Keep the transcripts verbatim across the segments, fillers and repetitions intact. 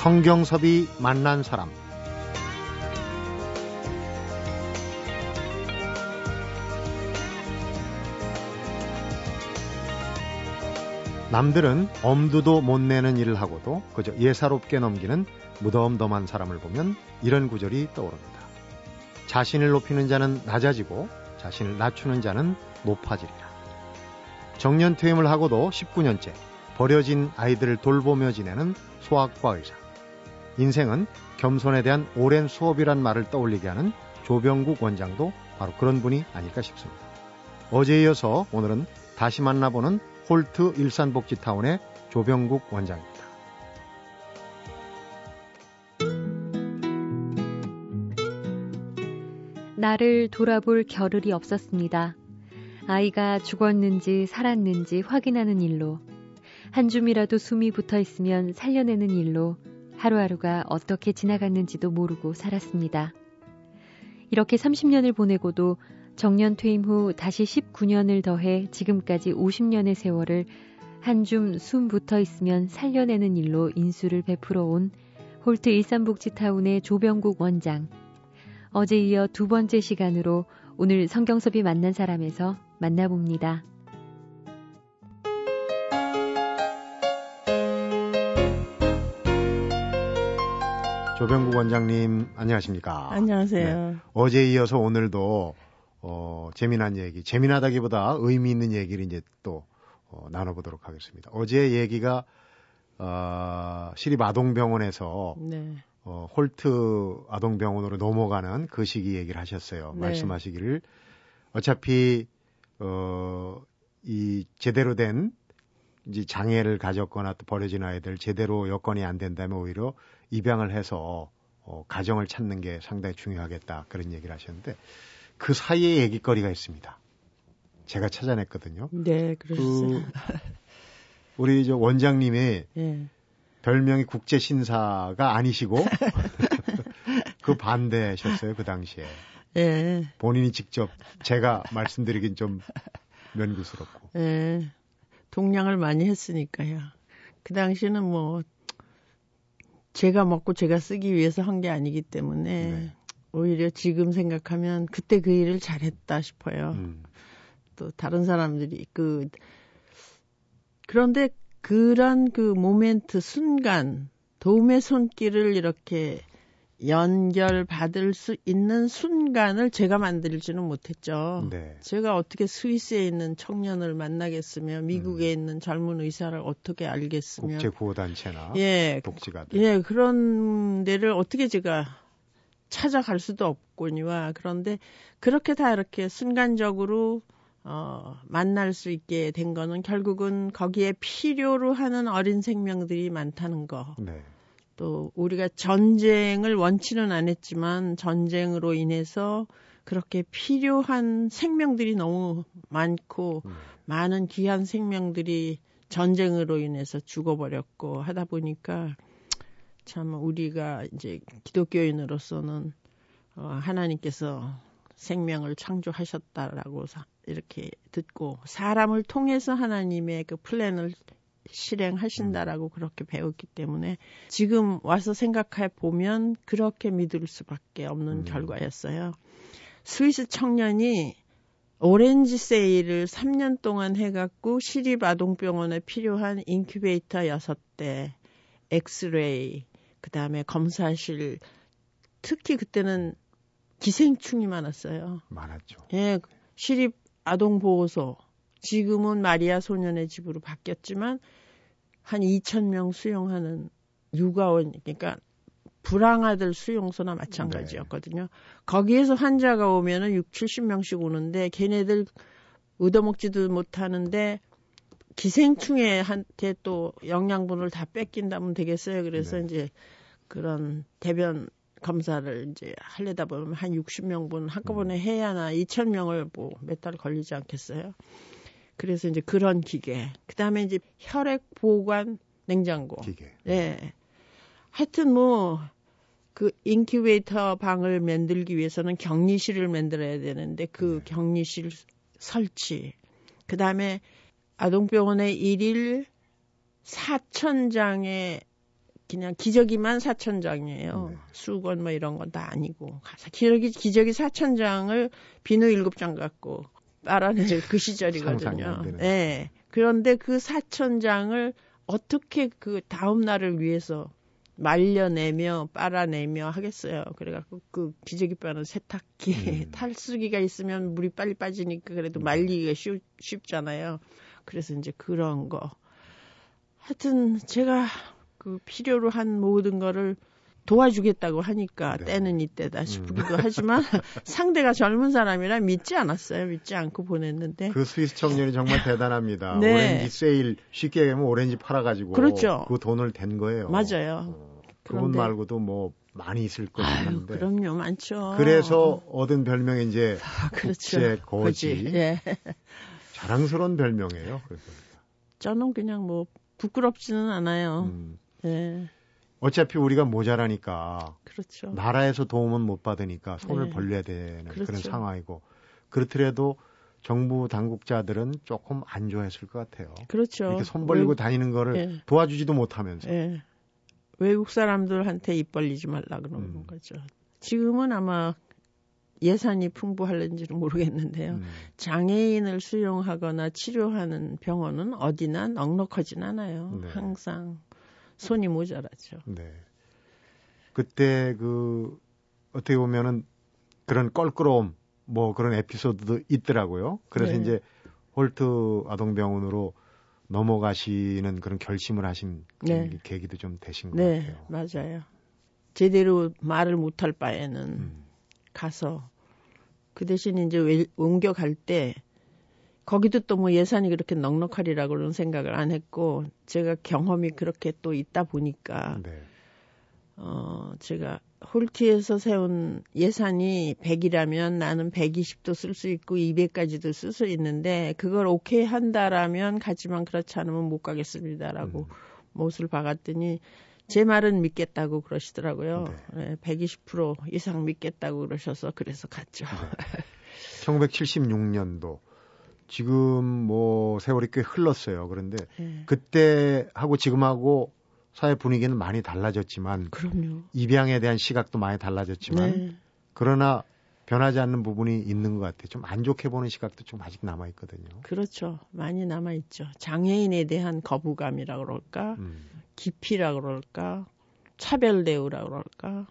성경섭이 만난 사람. 남들은 엄두도 못 내는 일을 하고도 그저 예사롭게 넘기는 무덤덤한 사람을 보면 이런 구절이 떠오릅니다. 자신을 높이는 자는 낮아지고 자신을 낮추는 자는 높아지리라. 정년퇴임을 하고도 십구 년째 버려진 아이들을 돌보며 지내는 소아과 의사. 인생은 겸손에 대한 오랜 수업이란 말을 떠올리게 하는 조병국 원장도 바로 그런 분이 아닐까 싶습니다. 어제에 이어서 오늘은 다시 만나보는 홀트 일산복지타운의 조병국 원장입니다. 나를 돌아볼 겨를이 없었습니다. 아이가 죽었는지 살았는지 확인하는 일로, 한 줌이라도 숨이 붙어 있으면 살려내는 일로 하루하루가 어떻게 지나갔는지도 모르고 살았습니다. 이렇게 삼십 년을 보내고도 정년 퇴임 후 다시 십구 년을 더해 지금까지 오십 년의 세월을 한 줌 숨 붙어 있으면 살려내는 일로 인수를 베풀어 온 홀트 일산복지타운의 조병국 원장. 어제 이어 두 번째 시간으로 오늘 성경섭이 만난 사람에서 만나봅니다. 조병국 원장님, 안녕하십니까? 안녕하세요. 네, 어제 이어서 오늘도 어, 재미난 얘기, 재미나다기보다 의미 있는 얘기를 이제 또 어, 나눠보도록 하겠습니다. 어제 얘기가 어, 시립아동병원에서 네. 어, 홀트 아동병원으로 넘어가는 그 시기 얘기를 하셨어요. 네. 말씀하시기를 어차피 어, 이 제대로 된 이제 장애를 가졌거나 또 버려진 아이들 제대로 여건이 안 된다면 오히려 입양을 해서 어, 가정을 찾는 게 상당히 중요하겠다, 그런 얘기를 하셨는데 그 사이에 얘기거리가 있습니다. 제가 찾아냈거든요. 네, 그러셨어요. 그, 우리 저 원장님이 네. 별명이 국제신사가 아니시고 그 반대셨어요, 그 당시에. 네. 본인이 직접 제가 말씀드리긴 좀 면구스럽고. 네. 동냥을 많이 했으니까요. 그 당시는 뭐 제가 먹고 제가 쓰기 위해서 한 게 아니기 때문에 네. 오히려 지금 생각하면 그때 그 일을 잘했다 싶어요. 음. 또 다른 사람들이 그 그런데 그런 그 모멘트 순간 도움의 손길을 이렇게 연결받을 수 있는 순간을 제가 만들지는 못했죠. 네. 제가 어떻게 스위스에 있는 청년을 만나겠으며 미국에 음. 있는 젊은 의사를 어떻게 알겠으며 국제구호단체나 예, 복지가들 예, 그런 데를 어떻게 제가 찾아갈 수도 없거니와 그런데 그렇게 다 이렇게 순간적으로 어, 만날 수 있게 된 거는 결국은 거기에 필요로 하는 어린 생명들이 많다는 거. 네. 또 우리가 전쟁을 원치는 안 했지만 전쟁으로 인해서 그렇게 필요한 생명들이 너무 많고 음. 많은 귀한 생명들이 전쟁으로 인해서 죽어버렸고 하다 보니까 참 우리가 이제 기독교인으로서는 하나님께서 생명을 창조하셨다라고 이렇게 듣고 사람을 통해서 하나님의 그 플랜을 실행하신다라고 그렇게 배웠기 때문에 지금 와서 생각해 보면 그렇게 믿을 수밖에 없는 음. 결과였어요. 스위스 청년이 오렌지 세일을 삼 년 동안 해갖고 시립아동병원에 필요한 인큐베이터 여섯 대, 엑스레이, 그 다음에 검사실, 특히 그때는 기생충이 많았어요. 많았죠. 예, 시립아동보호소. 지금은 마리아 소년의 집으로 바뀌었지만 한 이천 명 수용하는 육아원, 그러니까 불황아들 수용소나 마찬가지였거든요. 네. 거기에서 환자가 오면은 육십, 칠십 명씩 오는데 걔네들 얻어먹지도 못하는데 기생충에한테 또 영양분을 다 뺏긴다면 되겠어요. 그래서 네. 이제 그런 대변 검사를 이제 하려다 보면 한 육십 명분 한꺼번에 해야나 이천 명을 뭐 몇 달 걸리지 않겠어요. 그래서 이제 그런 기계. 그 다음에 이제 혈액 보관 냉장고. 기계. 네. 하여튼 뭐 그 인큐베이터 방을 만들기 위해서는 격리실을 만들어야 되는데 그 네. 격리실 설치. 그 다음에 아동병원의 일일 사천 장의 그냥 기저귀만 사천 장이에요. 네. 수건 뭐 이런 건 다 아니고. 기저귀, 기저귀 사천 장을 비누 일곱 장 갖고 빨아낼 그 시절이거든요. 네. 그런데 그 사천 장을 어떻게 그 다음 날을 위해서 말려내며 빨아내며 하겠어요. 그래갖고 그 기저귀 빠는 세탁기에 음. 탈수기가 있으면 물이 빨리 빠지니까 그래도 말리기가 쉬, 쉽잖아요. 그래서 이제 그런 거. 하여튼 제가 그 필요로 한 모든 거를 도와주겠다고 하니까 네. 때는 이때다 싶기도 음. 하지만 상대가 젊은 사람이라 믿지 않았어요. 믿지 않고 보냈는데. 그 스위스 청년이 정말 대단합니다. 네. 오렌지 세일, 쉽게 얘기하면 오렌지 팔아가지고 그렇죠. 그 돈을 댄 거예요. 맞아요. 어, 그분 말고도 뭐 많이 있을 것 같은데. 그럼요. 많죠. 그래서 얻은 별명이 이제 아, 그렇죠. 국제 거지. 예. 자랑스러운 별명이에요. 그래서. 저는 그냥 뭐 부끄럽지는 않아요. 음. 예. 어차피 우리가 모자라니까 그렇죠. 나라에서 도움은 못 받으니까 손을 네. 벌려야 되는 그렇죠. 그런 상황이고 그렇더라도 정부 당국자들은 조금 안 좋아했을 것 같아요. 그렇죠. 이렇게 손 벌리고 외국, 다니는 거를 예. 도와주지도 못하면서. 예. 외국 사람들한테 입 벌리지 말라 그런 음. 거죠. 지금은 아마 예산이 풍부할는지는 모르겠는데요. 음. 장애인을 수용하거나 치료하는 병원은 어디나 넉넉하진 않아요. 네. 항상. 손이 모자라죠. 네. 그때 그 어떻게 보면은 그런 껄끄러움 뭐 그런 에피소드도 있더라고요. 그래서 네. 이제 홀트 아동병원으로 넘어가시는 그런 결심을 하신 네. 계기도 좀 되신 것 네, 같아요. 네, 맞아요. 제대로 말을 못할 바에는 음. 가서 그 대신 이제 옮겨갈 때. 거기도 또 뭐 예산이 그렇게 넉넉하리라고 그런 생각을 안 했고 제가 경험이 그렇게 또 있다 보니까 네. 어 제가 홀티에서 세운 예산이 백이라면 나는 백이십도 쓸 수 있고 이백까지도 쓸 수 있는데 그걸 오케이 한다라면 가지만 그렇지 않으면 못 가겠습니다라고 음. 못을 박았더니 제 말은 믿겠다고 그러시더라고요. 네. 네, 백이십 퍼센트 이상 믿겠다고 그러셔서 그래서 갔죠. 네. 천구백칠십육 년도. 지금 뭐 세월이 꽤 흘렀어요. 그런데 네. 그때하고 지금하고 사회 분위기는 많이 달라졌지만 그럼요. 입양에 대한 시각도 많이 달라졌지만 네. 그러나 변하지 않는 부분이 있는 것 같아요. 좀 안 좋게 보는 시각도 좀 아직 남아있거든요. 그렇죠. 많이 남아있죠. 장애인에 대한 거부감이라 그럴까 음. 기피라 그럴까 차별 대우라 그럴까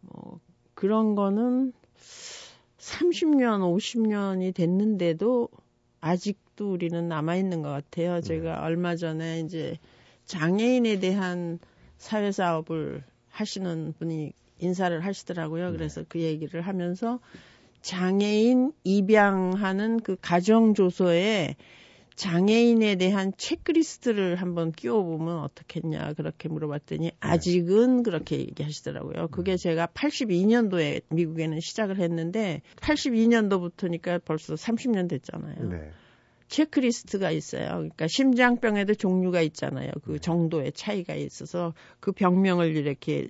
뭐 그런 거는 삼십 년 오십 년이 됐는데도 아직도 우리는 남아있는 것 같아요. 제가 네. 얼마 전에 이제 장애인에 대한 사회사업을 하시는 분이 인사를 하시더라고요. 네. 그래서 그 얘기를 하면서 장애인 입양하는 그 가정조서에 장애인에 대한 체크리스트를 한번 끼워보면 어떻겠냐 그렇게 물어봤더니 아직은 네. 그렇게 얘기하시더라고요. 그게 제가 팔십이 년도에 미국에는 시작을 했는데 팔십이 년도부터니까 벌써 삼십 년 됐잖아요. 네. 체크리스트가 있어요. 그러니까 심장병에도 종류가 있잖아요. 그 정도의 차이가 있어서 그 병명을 이렇게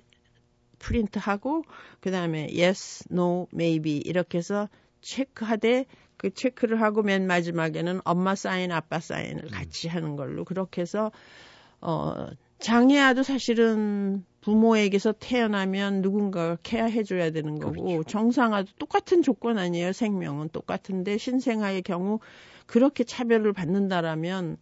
프린트하고 그다음에 yes, no, maybe 이렇게 해서 체크하되 그 체크를 하고 맨 마지막에는 엄마 사인, 아빠 사인을 같이 하는 걸로 그렇게 해서 어, 장애아도 사실은 부모에게서 태어나면 누군가가 케어해줘야 되는 거고 그렇죠. 정상아도 똑같은 조건 아니에요. 생명은 똑같은데 신생아의 경우 그렇게 차별을 받는다라면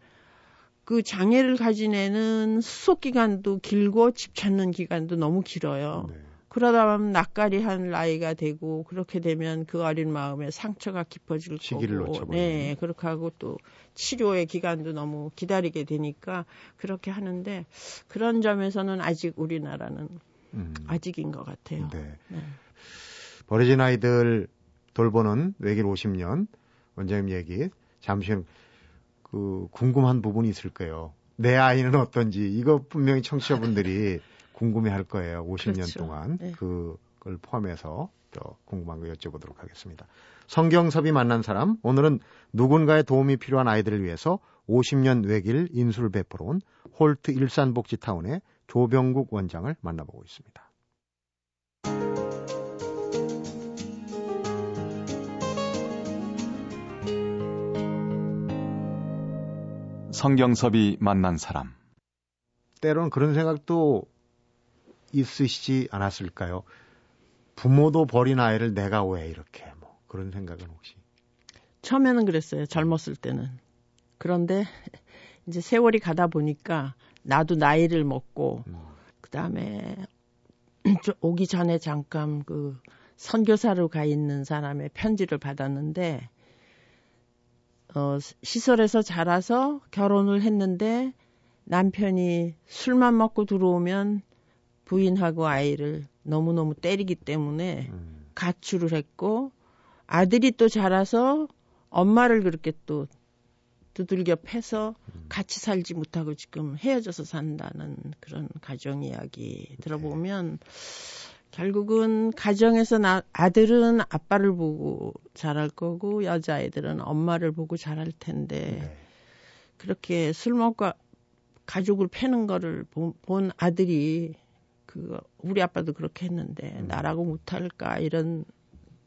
그 장애를 가진 애는 수속 기간도 길고 집 찾는 기간도 너무 길어요. 네. 그러다 보면 낯가리한 나이가 되고 그렇게 되면 그 어린 마음에 상처가 깊어질 거고 네, 그렇게 하고 또 치료의 기간도 너무 기다리게 되니까 그렇게 하는데 그런 점에서는 아직 우리나라는 음. 아직인 것 같아요. 네. 네. 버려진 아이들 돌보는 외길 오십 년 원장님 얘기 잠시 그 궁금한 부분이 있을 거예요. 내 아이는 어떤지 이거 분명히 청취자분들이 궁금해할 거예요. 오십 년 그렇죠. 동안 네. 그걸 포함해서 또 궁금한 거 여쭤보도록 하겠습니다. 성경섭이 만난 사람 오늘은 누군가의 도움이 필요한 아이들을 위해서 오십 년 외길 인수를 베풀어 온 홀트 일산복지타운의 조병국 원장을 만나보고 있습니다. 성경섭이 만난 사람 때론 그런 생각도 있으시지 않았을까요? 부모도 버린 아이를 내가 왜 이렇게 뭐 그런 생각은 혹시? 처음에는 그랬어요. 젊었을 때는. 그런데 이제 세월이 가다 보니까 나도 나이를 먹고 음. 그다음에 오기 전에 잠깐 그 선교사로 가 있는 사람의 편지를 받았는데 어, 시설에서 자라서 결혼을 했는데 남편이 술만 먹고 들어오면 부인하고 아이를 너무너무 때리기 때문에 음. 가출을 했고 아들이 또 자라서 엄마를 그렇게 또 두들겨 패서 음. 같이 살지 못하고 지금 헤어져서 산다는 그런 가정 이야기 들어보면 네. 결국은 가정에서 나, 아들은 아빠를 보고 자랄 거고 여자아이들은 엄마를 보고 자랄 텐데 네. 그렇게 술 먹고 가족을 패는 거를 본, 본 아들이 그 우리 아빠도 그렇게 했는데 음. 나라고 못할까 이런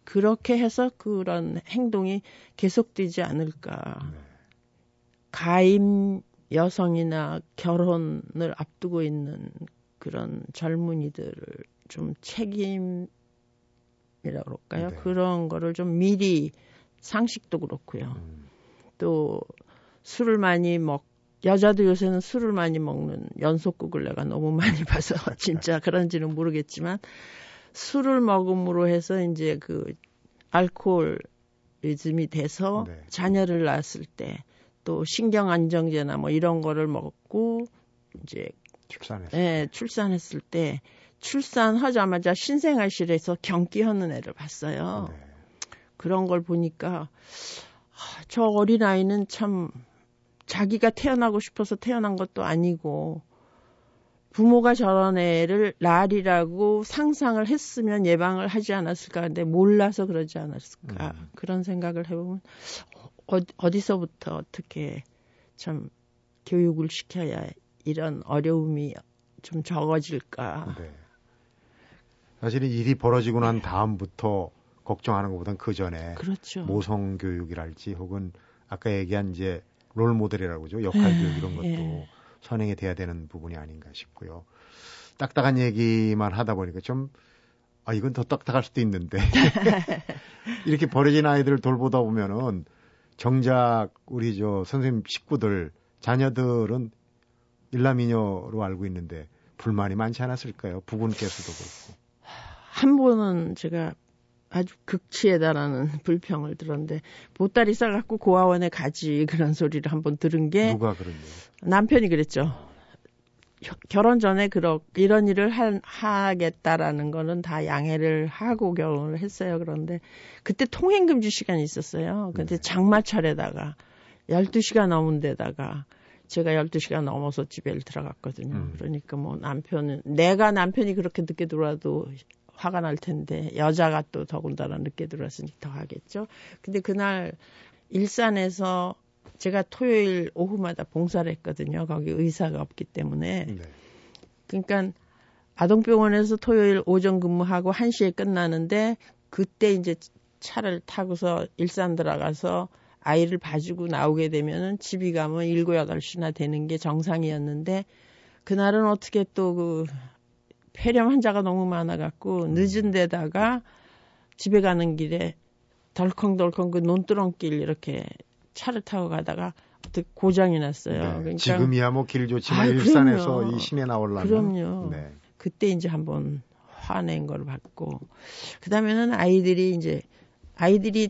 그렇게 해서 그런 행동이 계속되지 않을까. 네. 가임 여성이나 결혼을 앞두고 있는 그런 젊은이들을 좀 책임이라고 할까요? 네. 그런 거를 좀 미리 상식도 그렇고요. 음. 또 술을 많이 먹, 여자도 요새는 술을 많이 먹는 연속극을 내가 너무 많이 봐서 진짜 그런지는 모르겠지만 술을 먹음으로 해서 이제 그 알코올이즘이 돼서 네. 자녀를 낳았을 때 또 신경안정제나 뭐 이런 거를 먹고 이제 출산했을, 예, 때. 출산했을 때 출산하자마자 신생아실에서 경기하는 애를 봤어요. 네. 그런 걸 보니까 저 어린아이는 참 자기가 태어나고 싶어서 태어난 것도 아니고 부모가 저런 애를 낳으리라고 상상을 했으면 예방을 하지 않았을까 근데 몰라서 그러지 않았을까 음. 그런 생각을 해보면 어, 어디서부터 어떻게 참 교육을 시켜야 이런 어려움이 좀 적어질까. 네. 사실은 일이 벌어지고 난 다음부터 걱정하는 것보다는 그 전에 그렇죠. 모성 교육이랄지 혹은 아까 얘기한 이제 롤 모델이라고 그러죠. 역할 에이, 교육 이런 것도. 예. 선행이 돼야 되는 부분이 아닌가 싶고요. 딱딱한 얘기만 하다 보니까 좀 아 이건 더 딱딱할 수도 있는데 이렇게 버려진 아이들을 돌보다 보면은 정작 우리 저 선생님 식구들 자녀들은 일남이녀로 알고 있는데 불만이 많지 않았을까요? 부군께서도 그렇고. 한 번은 제가 아주 극치에 달하는 불평을 들었는데 보따리 싸갖고 고아원에 가지 그런 소리를 한번 들은 게 누가 그랬네요? 남편이 그랬죠. 결혼 전에 그런 이런 일을 하, 하겠다라는 거는 다 양해를 하고 결혼을 했어요. 그런데 그때 통행금지 시간이 있었어요. 근데 네. 장마철에다가 열두 시가 넘은 데다가 제가 열두 시가 넘어서 집에 들어갔거든요. 음. 그러니까 뭐 남편은 내가 남편이 그렇게 늦게 들어와도 화가 날 텐데 여자가 또 더군다나 늦게 들어왔으니까 더 하겠죠. 근데 그날 일산에서 제가 토요일 오후마다 봉사를 했거든요. 거기 의사가 없기 때문에. 네. 그러니까 아동병원에서 토요일 오전 근무하고 한 시에 끝나는데 그때 이제 차를 타고서 일산 들어가서 아이를 봐주고 나오게 되면은 집이 가면 일곱, 여덟 시나 되는 게 정상이었는데 그날은 어떻게 또 그 폐렴 환자가 너무 많아갖고 늦은 데다가 집에 가는 길에 덜컹덜컹 그 논두렁길 이렇게 차를 타고 가다가 어떻게 고장이 났어요. 네, 그러니까 지금이야 뭐 길 좋지만 아, 일산에서 그럼요. 이 시내 나오려면. 그럼요. 네. 그때 이제 한번 화낸 걸 봤고 그다음에는 아이들이 이제 아이들이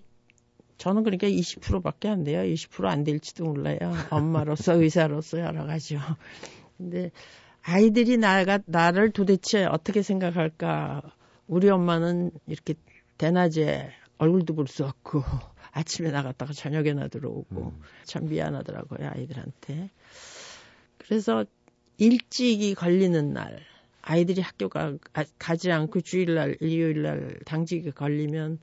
저는 그러니까 이십 퍼센트밖에 안 돼요. 이십 퍼센트 안 될지도 몰라요. 엄마로서 의사로서 여러 가지요. 근데 아이들이 나가, 나를 도대체 어떻게 생각할까. 우리 엄마는 이렇게 대낮에 얼굴도 볼 수 없고 아침에 나갔다가 저녁에나 들어오고 음. 참 미안하더라고요. 아이들한테. 그래서 일찍이 걸리는 날 아이들이 학교 가, 가지 않고 주일날 일요일날 당직이 걸리면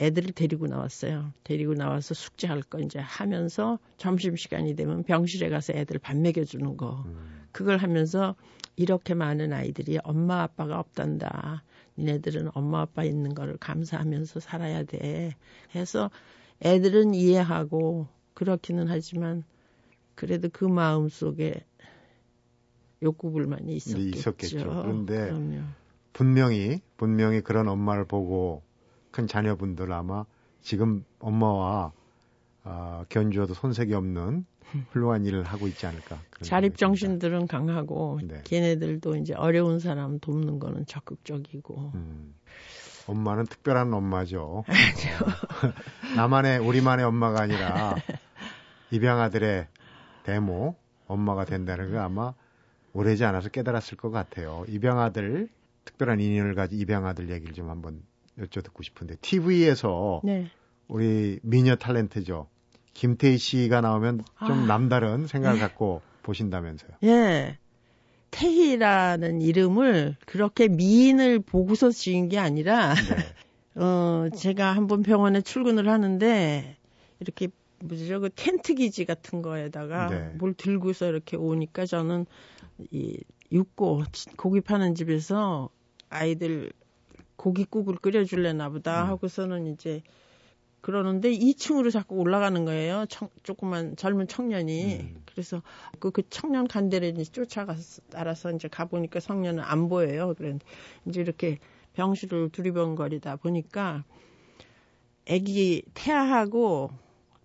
애들을 데리고 나왔어요. 데리고 나와서 숙제할 거 이제 하면서 점심시간이 되면 병실에 가서 애들 밥 먹여주는 거. 음. 그걸 하면서 이렇게 많은 아이들이 엄마 아빠가 없단다. 니네들은 엄마 아빠 있는 거를 감사하면서 살아야 돼. 해서 애들은 이해하고 그렇기는 하지만 그래도 그 마음속에 욕구 불만이 있었겠죠. 있었겠죠. 그런데 그럼요. 분명히 분명히 그런 엄마를 보고 큰 자녀분들 아마 지금 엄마와 어, 견주어도 손색이 없는 훌륭한 일을 하고 있지 않을까. 자립정신들은 강하고 네. 걔네들도 이제 어려운 사람 돕는 거는 적극적이고. 음. 엄마는 특별한 엄마죠. 나만의 우리만의 엄마가 아니라 입양아들의 대모 엄마가 된다는 걸 아마 오래지 않아서 깨달았을 것 같아요. 입양아들 특별한 인연을 가진 입양아들 얘기를 좀 한번 여쭤 듣고 싶은데 티비에서 네. 우리 미녀 탤런트죠. 김태희 씨가 나오면 좀 아, 남다른 생각을 네. 갖고 보신다면서요. 예. 태희라는 이름을 그렇게 미인을 보고서 지은 게 아니라 네. 어, 제가 한번 병원에 출근을 하는데 이렇게 뭐죠? 그 텐트 기지 같은 거에다가 네. 뭘 들고서 이렇게 오니까 저는 이 육고 고기 파는 집에서 아이들 고깃국을 끓여줄래나 보다 음. 하고서는 이제 그러는데 이 층으로 자꾸 올라가는 거예요. 청, 조그만 젊은 청년이. 음. 그래서 그, 그 청년 간대를 쫓아가서 따라서 이제 가보니까 청년은 안 보여요. 그런데 이제 이렇게 병실을 두리번거리다 보니까 아기 태아하고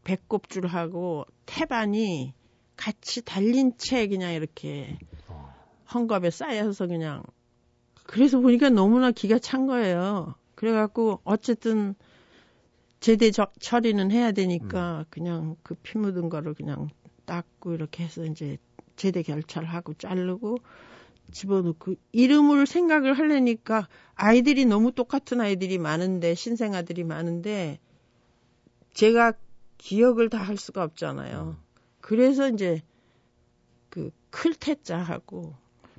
배꼽줄하고 태반이 같이 달린 채 그냥 이렇게 헝겊에 쌓여서 그냥 그래서 보니까 너무나 기가 찬 거예요. 그래갖고 어쨌든 제대 저, 처리는 해야 되니까 음. 그냥 그 피 묻은 거를 그냥 닦고 이렇게 해서 이제 제대 결찰하고 자르고 집어넣고 이름을 생각을 하려니까 아이들이 너무 똑같은 아이들이 많은데 신생아들이 많은데 제가 기억을 다 할 수가 없잖아요. 음. 그래서 이제 그 클태자하고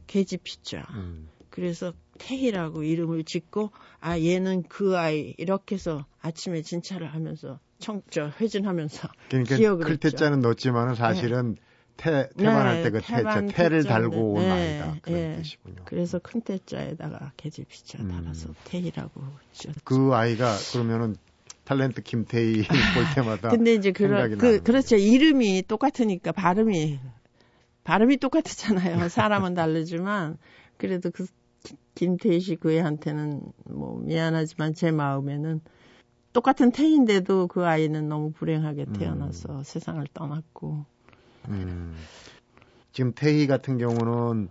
계집피자 음. 그래서 태희라고 이름을 짓고 아 얘는 그 아이 이렇게 해서 아침에 진찰을 하면서 청저 회진하면서 그러니까 기억을 했죠. 클태자는 넣었지만은 사실은 네. 태, 태만 할 때 그 네, 태자, 태를 달고 온 네, 아이다. 그런 네. 뜻이군요. 그래서 큰 태자에다가 계집피자 음. 달아서 태희라고 지었죠. 그 아이가 그러면은 탤런트 김태희 볼 때마다 근데 이제 그런 그 그렇죠. 이름이 똑같으니까 발음이 발음이 똑같잖아요. 사람은 다르지만 그래도 그 김태희 씨 그 애한테는 뭐 미안하지만 제 마음에는 똑같은 태인데도 그 아이는 너무 불행하게 태어나서 음. 세상을 떠났고. 음. 지금 태희 같은 경우는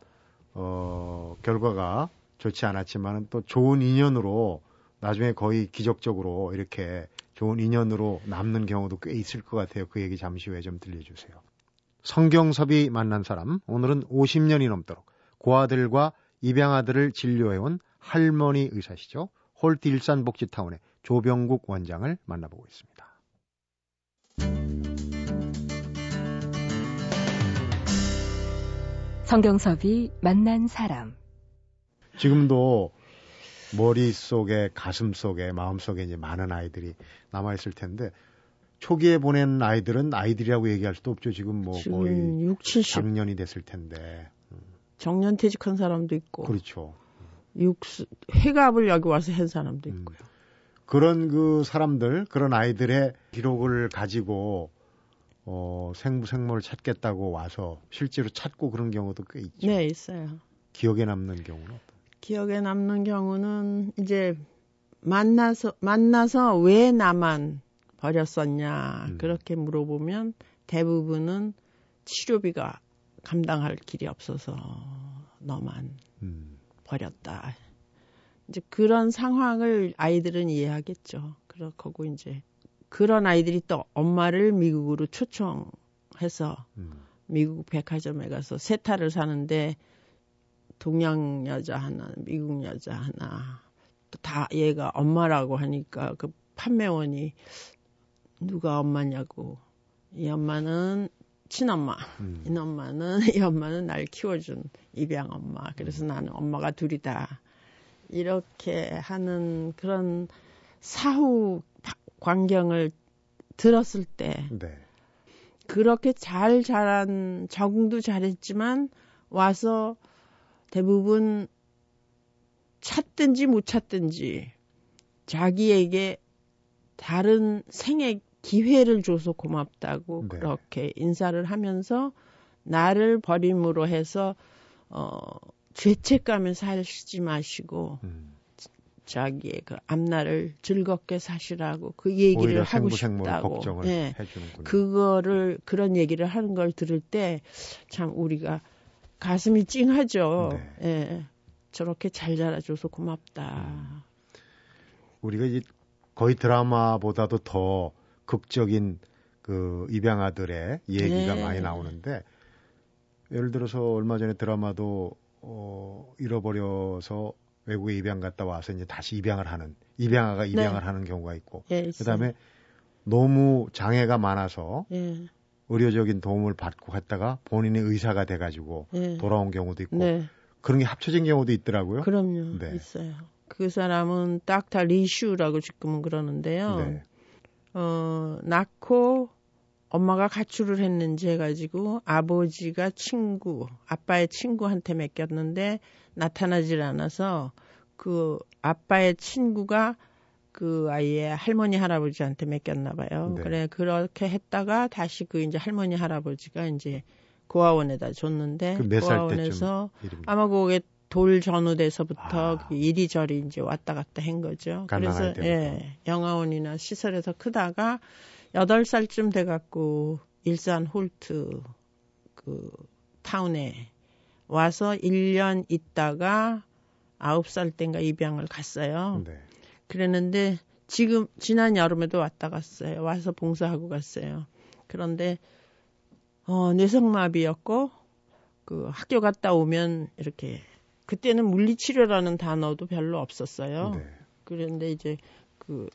어, 결과가 좋지 않았지만 또 좋은 인연으로 나중에 거의 기적적으로 이렇게 좋은 인연으로 남는 경우도 꽤 있을 것 같아요. 그 얘기 잠시 후에 좀 들려주세요. 성경섭이 만난 사람 오늘은 오십 년이 넘도록 고아들과 입양아들을 진료해온 할머니 의사시죠. 홀트 일산복지타운의 조병국 원장을 만나보고 있습니다. 성경섭이 만난 사람. 지금도 머릿속에 가슴속에 마음속에 이제 많은 아이들이 남아있을 텐데 초기에 보낸 아이들은 아이들이라고 얘기할 수도 없죠. 지금 뭐 지금 거의 육십, 칠십 작년이 됐을 텐데. 정년 퇴직한 사람도 있고, 그렇죠. 육수, 회갑을 여기 와서 한 사람도 있고요. 음. 그런 그 사람들, 그런 아이들의 기록을 가지고 어, 생부 생모를 찾겠다고 와서 실제로 찾고 그런 경우도 꽤 있죠. 네, 있어요. 기억에 남는 경우는 어떤? 기억에 남는 경우는 이제 만나서 만나서 왜 나만 버렸었냐 음. 그렇게 물어보면 대부분은 치료비가 감당할 길이 없어서 너만 음. 버렸다. 이제 그런 상황을 아이들은 이해하겠죠. 그렇고 이제 그런 아이들이 또 엄마를 미국으로 초청해서 음. 미국 백화점에 가서 세타를 사는데 동양 여자 하나, 미국 여자 하나 또 다 얘가 엄마라고 하니까 그 판매원이 누가 엄마냐고 이 엄마는 친엄마, 음. 이 엄마는 이 엄마는 날 키워준 입양엄마. 그래서 음. 나는 엄마가 둘이다. 이렇게 하는 그런 사후 광경을 들었을 때 네. 그렇게 잘 자란 적응도 잘했지만 와서 대부분 찾든지 못 찾든지 자기에게 다른 생애 기회를 줘서 고맙다고 네. 그렇게 인사를 하면서 나를 버림으로 해서 어, 죄책감에 살지 마시고 음. 자기의 그 앞날을 즐겁게 사시라고 그 얘기를 하고 싶다고. 걱정을 네. 해주는군요. 그거를 그런 얘기를 하는 걸 들을 때 참 우리가 가슴이 찡하죠. 네. 네. 저렇게 잘 자라줘서 고맙다. 음. 우리가 이제 거의 드라마보다도 더 극적인 그 입양아들의 얘기가 네. 많이 나오는데 예를 들어서 얼마 전에 드라마도 어, 잃어버려서 외국에 입양 갔다 와서 이제 다시 입양을 하는 입양아가 입양을 네. 하는 경우가 있고 예, 그다음에 너무 장애가 많아서 예. 의료적인 도움을 받고 갔다가 본인이 의사가 돼가지고 예. 돌아온 경우도 있고 네. 그런 게 합쳐진 경우도 있더라고요. 그럼요. 네. 있어요. 그 사람은 닥터 리슈라고 지금은 그러는데요. 네. 어, 낳고 엄마가 가출을 했는지 해가지고 아버지가 친구, 아빠의 친구한테 맡겼는데 나타나질 않아서 그 아빠의 친구가 그 아이의 할머니 할아버지한테 맡겼나 봐요. 네. 그래 그렇게 했다가 다시 그 이제 할머니 할아버지가 이제 고아원에다 줬는데 그 고아원에서 아마 그게 돌 전후돼서부터 아. 이리저리 이제 왔다 갔다 한 거죠. 그래서 예, 영아원이나 시설에서 크다가 여덟 살쯤 돼갖고 일산 홀트 그 타운에 와서 일 년 있다가 아홉 살 땐가 입양을 갔어요. 네. 그랬는데 지금 지난 여름에도 왔다 갔어요. 와서 봉사하고 갔어요. 그런데 어, 뇌성마비였고 그 학교 갔다 오면 이렇게 그때는 물리치료라는 단어도 별로 없었어요. 네. 그런데 이제 그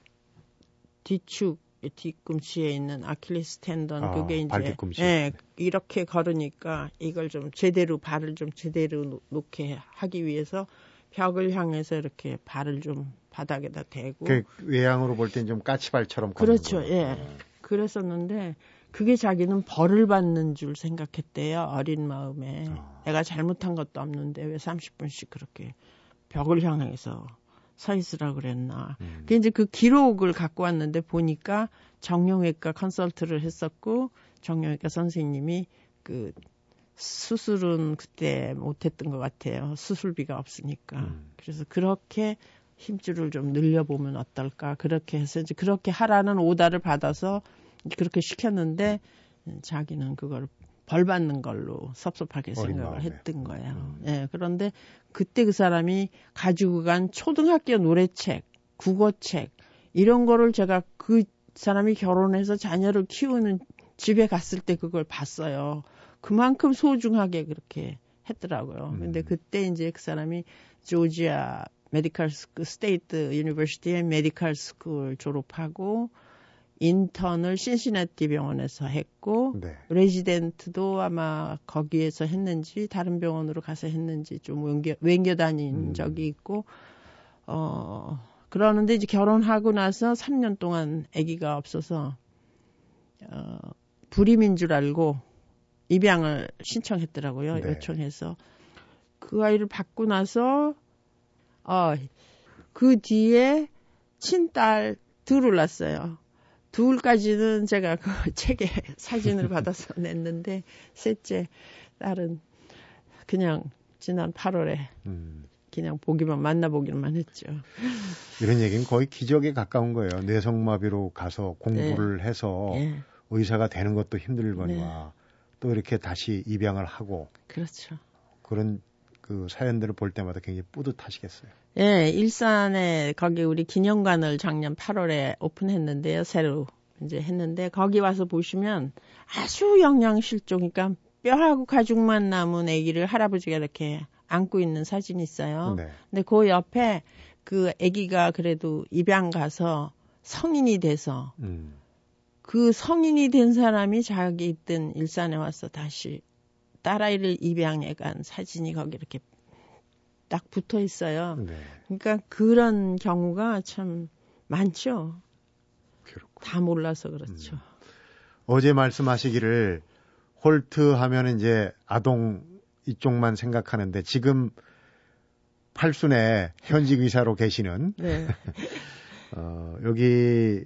뒤축 뒤꿈치에 있는 아킬레스텐던 아, 그게 이제 발뒤꿈치. 예, 이렇게 걸으니까 이걸 좀 제대로 발을 좀 제대로 놓, 놓게 하기 위해서 벽을 향해서 이렇게 발을 좀 바닥에다 대고 그 외양으로 볼 땐 좀 까치발처럼 그렇죠. 예. 아. 그랬었는데 그게 자기는 벌을 받는 줄 생각했대요. 어린 마음에 아. 내가 잘못한 것도 없는데 왜 삼십 분씩 그렇게 벽을 향해서 서 있으라 그랬나. 음. 그 이제 그 기록을 갖고 왔는데 보니까 정형외과 컨설트를 했었고 정형외과 선생님이 그 수술은 그때 못했던 것 같아요. 수술비가 없으니까. 음. 그래서 그렇게 힘줄을 좀 늘려보면 어떨까. 그렇게 해서 이제 그렇게 하라는 오다를 받아서 그렇게 시켰는데 자기는 그걸 벌 받는 걸로 섭섭하게 생각을 했던 거예요. 음. 예, 그런데 그때 그 사람이 가지고 간 초등학교 노래책, 국어책 이런 거를 제가 그 사람이 결혼해서 자녀를 키우는 집에 갔을 때 그걸 봤어요. 그만큼 소중하게 그렇게 했더라고요. 음. 근데 그때 이제 그 사람이 조지아 메디컬 스쿨, 스테이트 유니버시티의 메디컬 스쿨 졸업하고 인턴을 신시네티 병원에서 했고 네. 레지던트도 아마 거기에서 했는지 다른 병원으로 가서 했는지 좀 옮겨, 옮겨 다닌 음. 적이 있고 어 그러는데 이제 결혼하고 나서 삼 년 동안 아기가 없어서 어, 불임인 줄 알고 입양을 신청했더라고요. 네. 요청해서 그 아이를 받고 나서 어, 그 뒤에 친딸 둘을 낳았어요. 둘까지는 제가 그 책에 사진을 받아서 냈는데 셋째 딸은 그냥 지난 팔월에 음. 그냥 보기만 만나보기만 했죠. 이런 얘기는 거의 기적에 가까운 거예요. 뇌성마비로 가서 공부를 네. 해서 네. 의사가 되는 것도 힘들거니와 네. 또 이렇게 다시 입양을 하고 그렇죠. 그런 그 사연들을 볼 때마다 굉장히 뿌듯하시겠어요. 예, 일산에 거기 우리 기념관을 작년 팔월에 오픈했는데요. 새로 이제 했는데 거기 와서 보시면 아주 영양실종, 그러니까 뼈하고 가죽만 남은 아기를 할아버지가 이렇게 안고 있는 사진이 있어요. 네. 근데 그 옆에 그 아기가 그래도 입양 가서 성인이 돼서 음. 그 성인이 된 사람이 자기 있던 일산에 와서 다시 딸아이를 입양해 간 사진이 거기 이렇게 딱 붙어 있어요. 네. 그러니까 그런 경우가 참 많죠. 그렇고. 다 몰라서 그렇죠. 음. 어제 말씀하시기를 홀트 하면 이제 아동 이쪽만 생각하는데 지금 팔순에 현직 의사로 계시는 네. 어, 여기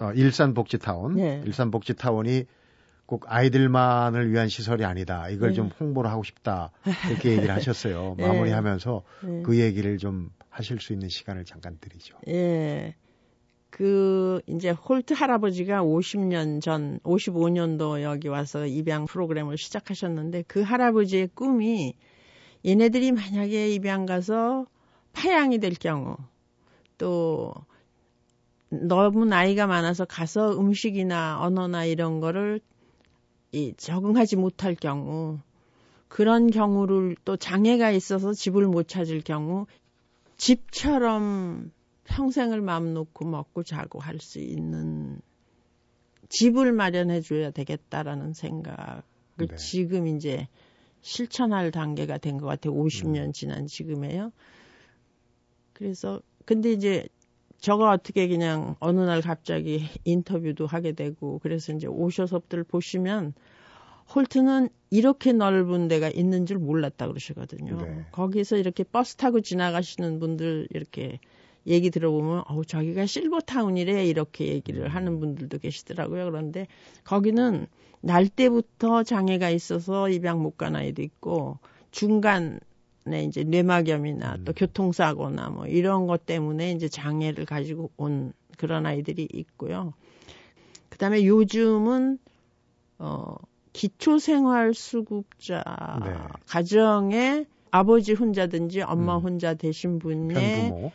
어, 일산복지타운, 네. 일산복지타운이 꼭 아이들만을 위한 시설이 아니다. 이걸 네. 좀 홍보를 하고 싶다. 이렇게 얘기를 하셨어요. 네. 마무리하면서 네. 그 얘기를 좀 하실 수 있는 시간을 잠깐 드리죠. 예. 네. 그 이제 홀트 할아버지가 오십 년 전 오십오 년도 여기 와서 입양 프로그램을 시작하셨는데 그 할아버지의 꿈이 얘네들이 만약에 입양 가서 파양이 될 경우 또 너무 나이가 많아서 가서 음식이나 언어나 이런 거를 이 적응하지 못할 경우 그런 경우를 또 장애가 있어서 집을 못 찾을 경우 집처럼 평생을 마음 놓고 먹고 자고 할 수 있는 집을 마련해 줘야 되겠다라는 생각을 네. 지금 이제 실천할 단계가 된 것 같아요. 오십 년 지난 지금에요. 그래서 근데 이제 저가 어떻게 그냥 어느 날 갑자기 인터뷰도 하게 되고 그래서 이제 오셔서들 보시면 홀트는 이렇게 넓은 데가 있는 줄 몰랐다 그러시거든요. 네. 거기서 이렇게 버스 타고 지나가시는 분들 이렇게 얘기 들어보면 어우 저기가 실버타운이래 이렇게 얘기를 하는 분들도 계시더라고요. 그런데 거기는 날 때부터 장애가 있어서 입양 못 간 아이도 있고 중간 네, 이제 뇌막염이나 또 교통사고나 뭐 이런 것 때문에 이제 장애를 가지고 온 그런 아이들이 있고요. 그 다음에 요즘은, 어, 기초생활수급자 네. 가정에 아버지 혼자든지 엄마 음. 혼자 되신 분의 편부모.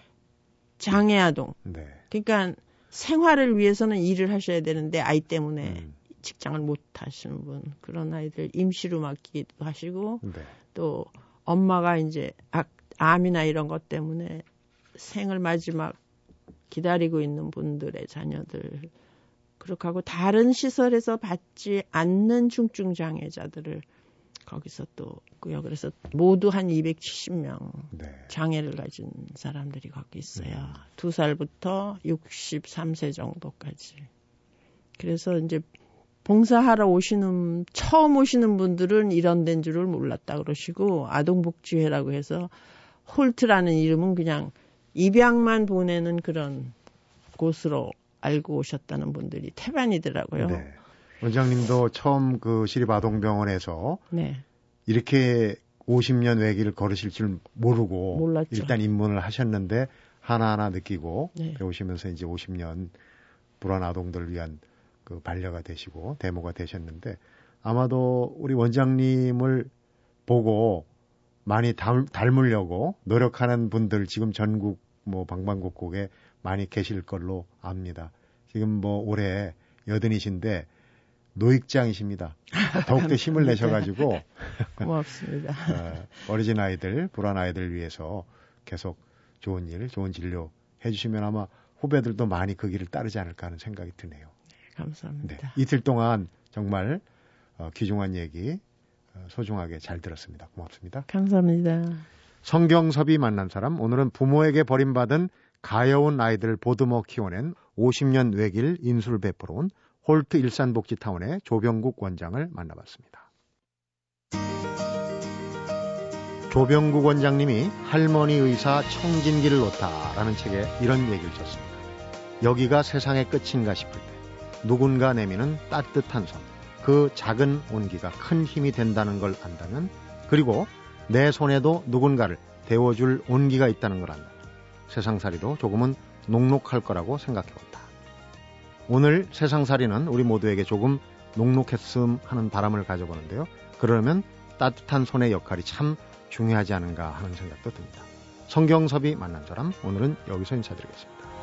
장애아동. 네. 그러니까 생활을 위해서는 일을 하셔야 되는데 아이 때문에 음. 직장을 못 하시는 분. 그런 아이들 임시로 맡기기도 하시고 네. 또 엄마가 이제 암이나 이런 것 때문에 생을 마지막 기다리고 있는 분들의 자녀들 그렇게 하고 다른 시설에서 받지 않는 중증장애자들을 거기서 또 있고요. 그래서 모두 한 이백칠십 명 네. 장애를 가진 사람들이 거기 있어요. 음. 두 살부터 예순세 정도까지. 그래서 이제 봉사하러 오시는 처음 오시는 분들은 이런 데인 줄을 몰랐다 그러시고 아동복지회라고 해서 홀트라는 이름은 그냥 입양만 보내는 그런 곳으로 알고 오셨다는 분들이 태반이더라고요. 네. 원장님도 처음 그 시립아동병원에서 네. 이렇게 오십 년 외길을 걸으실 줄 모르고 몰랐죠. 일단 입문을 하셨는데 하나하나 느끼고 네. 배우시면서 이제 오십 년 불안 아동들을 위한 그 반려가 되시고 데모가 되셨는데 아마도 우리 원장님을 보고 많이 닮, 닮으려고 노력하는 분들 지금 전국 뭐 방방곡곡에 많이 계실 걸로 압니다. 지금 뭐 올해 여든이신데 노익장이십니다. 더욱더 힘을 내셔가지고 고맙습니다. 어, 어린 아이들, 불안 아이들 위해서 계속 좋은 일, 좋은 진료 해주시면 아마 후배들도 많이 그 길을 따르지 않을까 하는 생각이 드네요. 감사합니다. 네, 이틀 동안 정말 어, 귀중한 얘기 어, 소중하게 잘 들었습니다. 고맙습니다. 감사합니다. 성경섭이 만난 사람 오늘은 부모에게 버림받은 가여운 아이들을 보듬어 키워낸 오십 년 외길 인술 베풀어 온 홀트 일산복지타운의 조병국 원장을 만나봤습니다. 조병국 원장님이 할머니 의사 청진기를 놓다라는 책에 이런 얘기를 썼습니다. 여기가 세상의 끝인가 싶을 때 누군가 내미는 따뜻한 손, 그 작은 온기가 큰 힘이 된다는 걸 안다면 그리고 내 손에도 누군가를 데워줄 온기가 있다는 걸 안다면 세상살이도 조금은 녹록할 거라고 생각해본다. 오늘 세상살이는 우리 모두에게 조금 녹록했음 하는 바람을 가져보는데요. 그러려면 따뜻한 손의 역할이 참 중요하지 않은가 하는 생각도 듭니다. 성경섭이 만난 사람, 오늘은 여기서 인사드리겠습니다.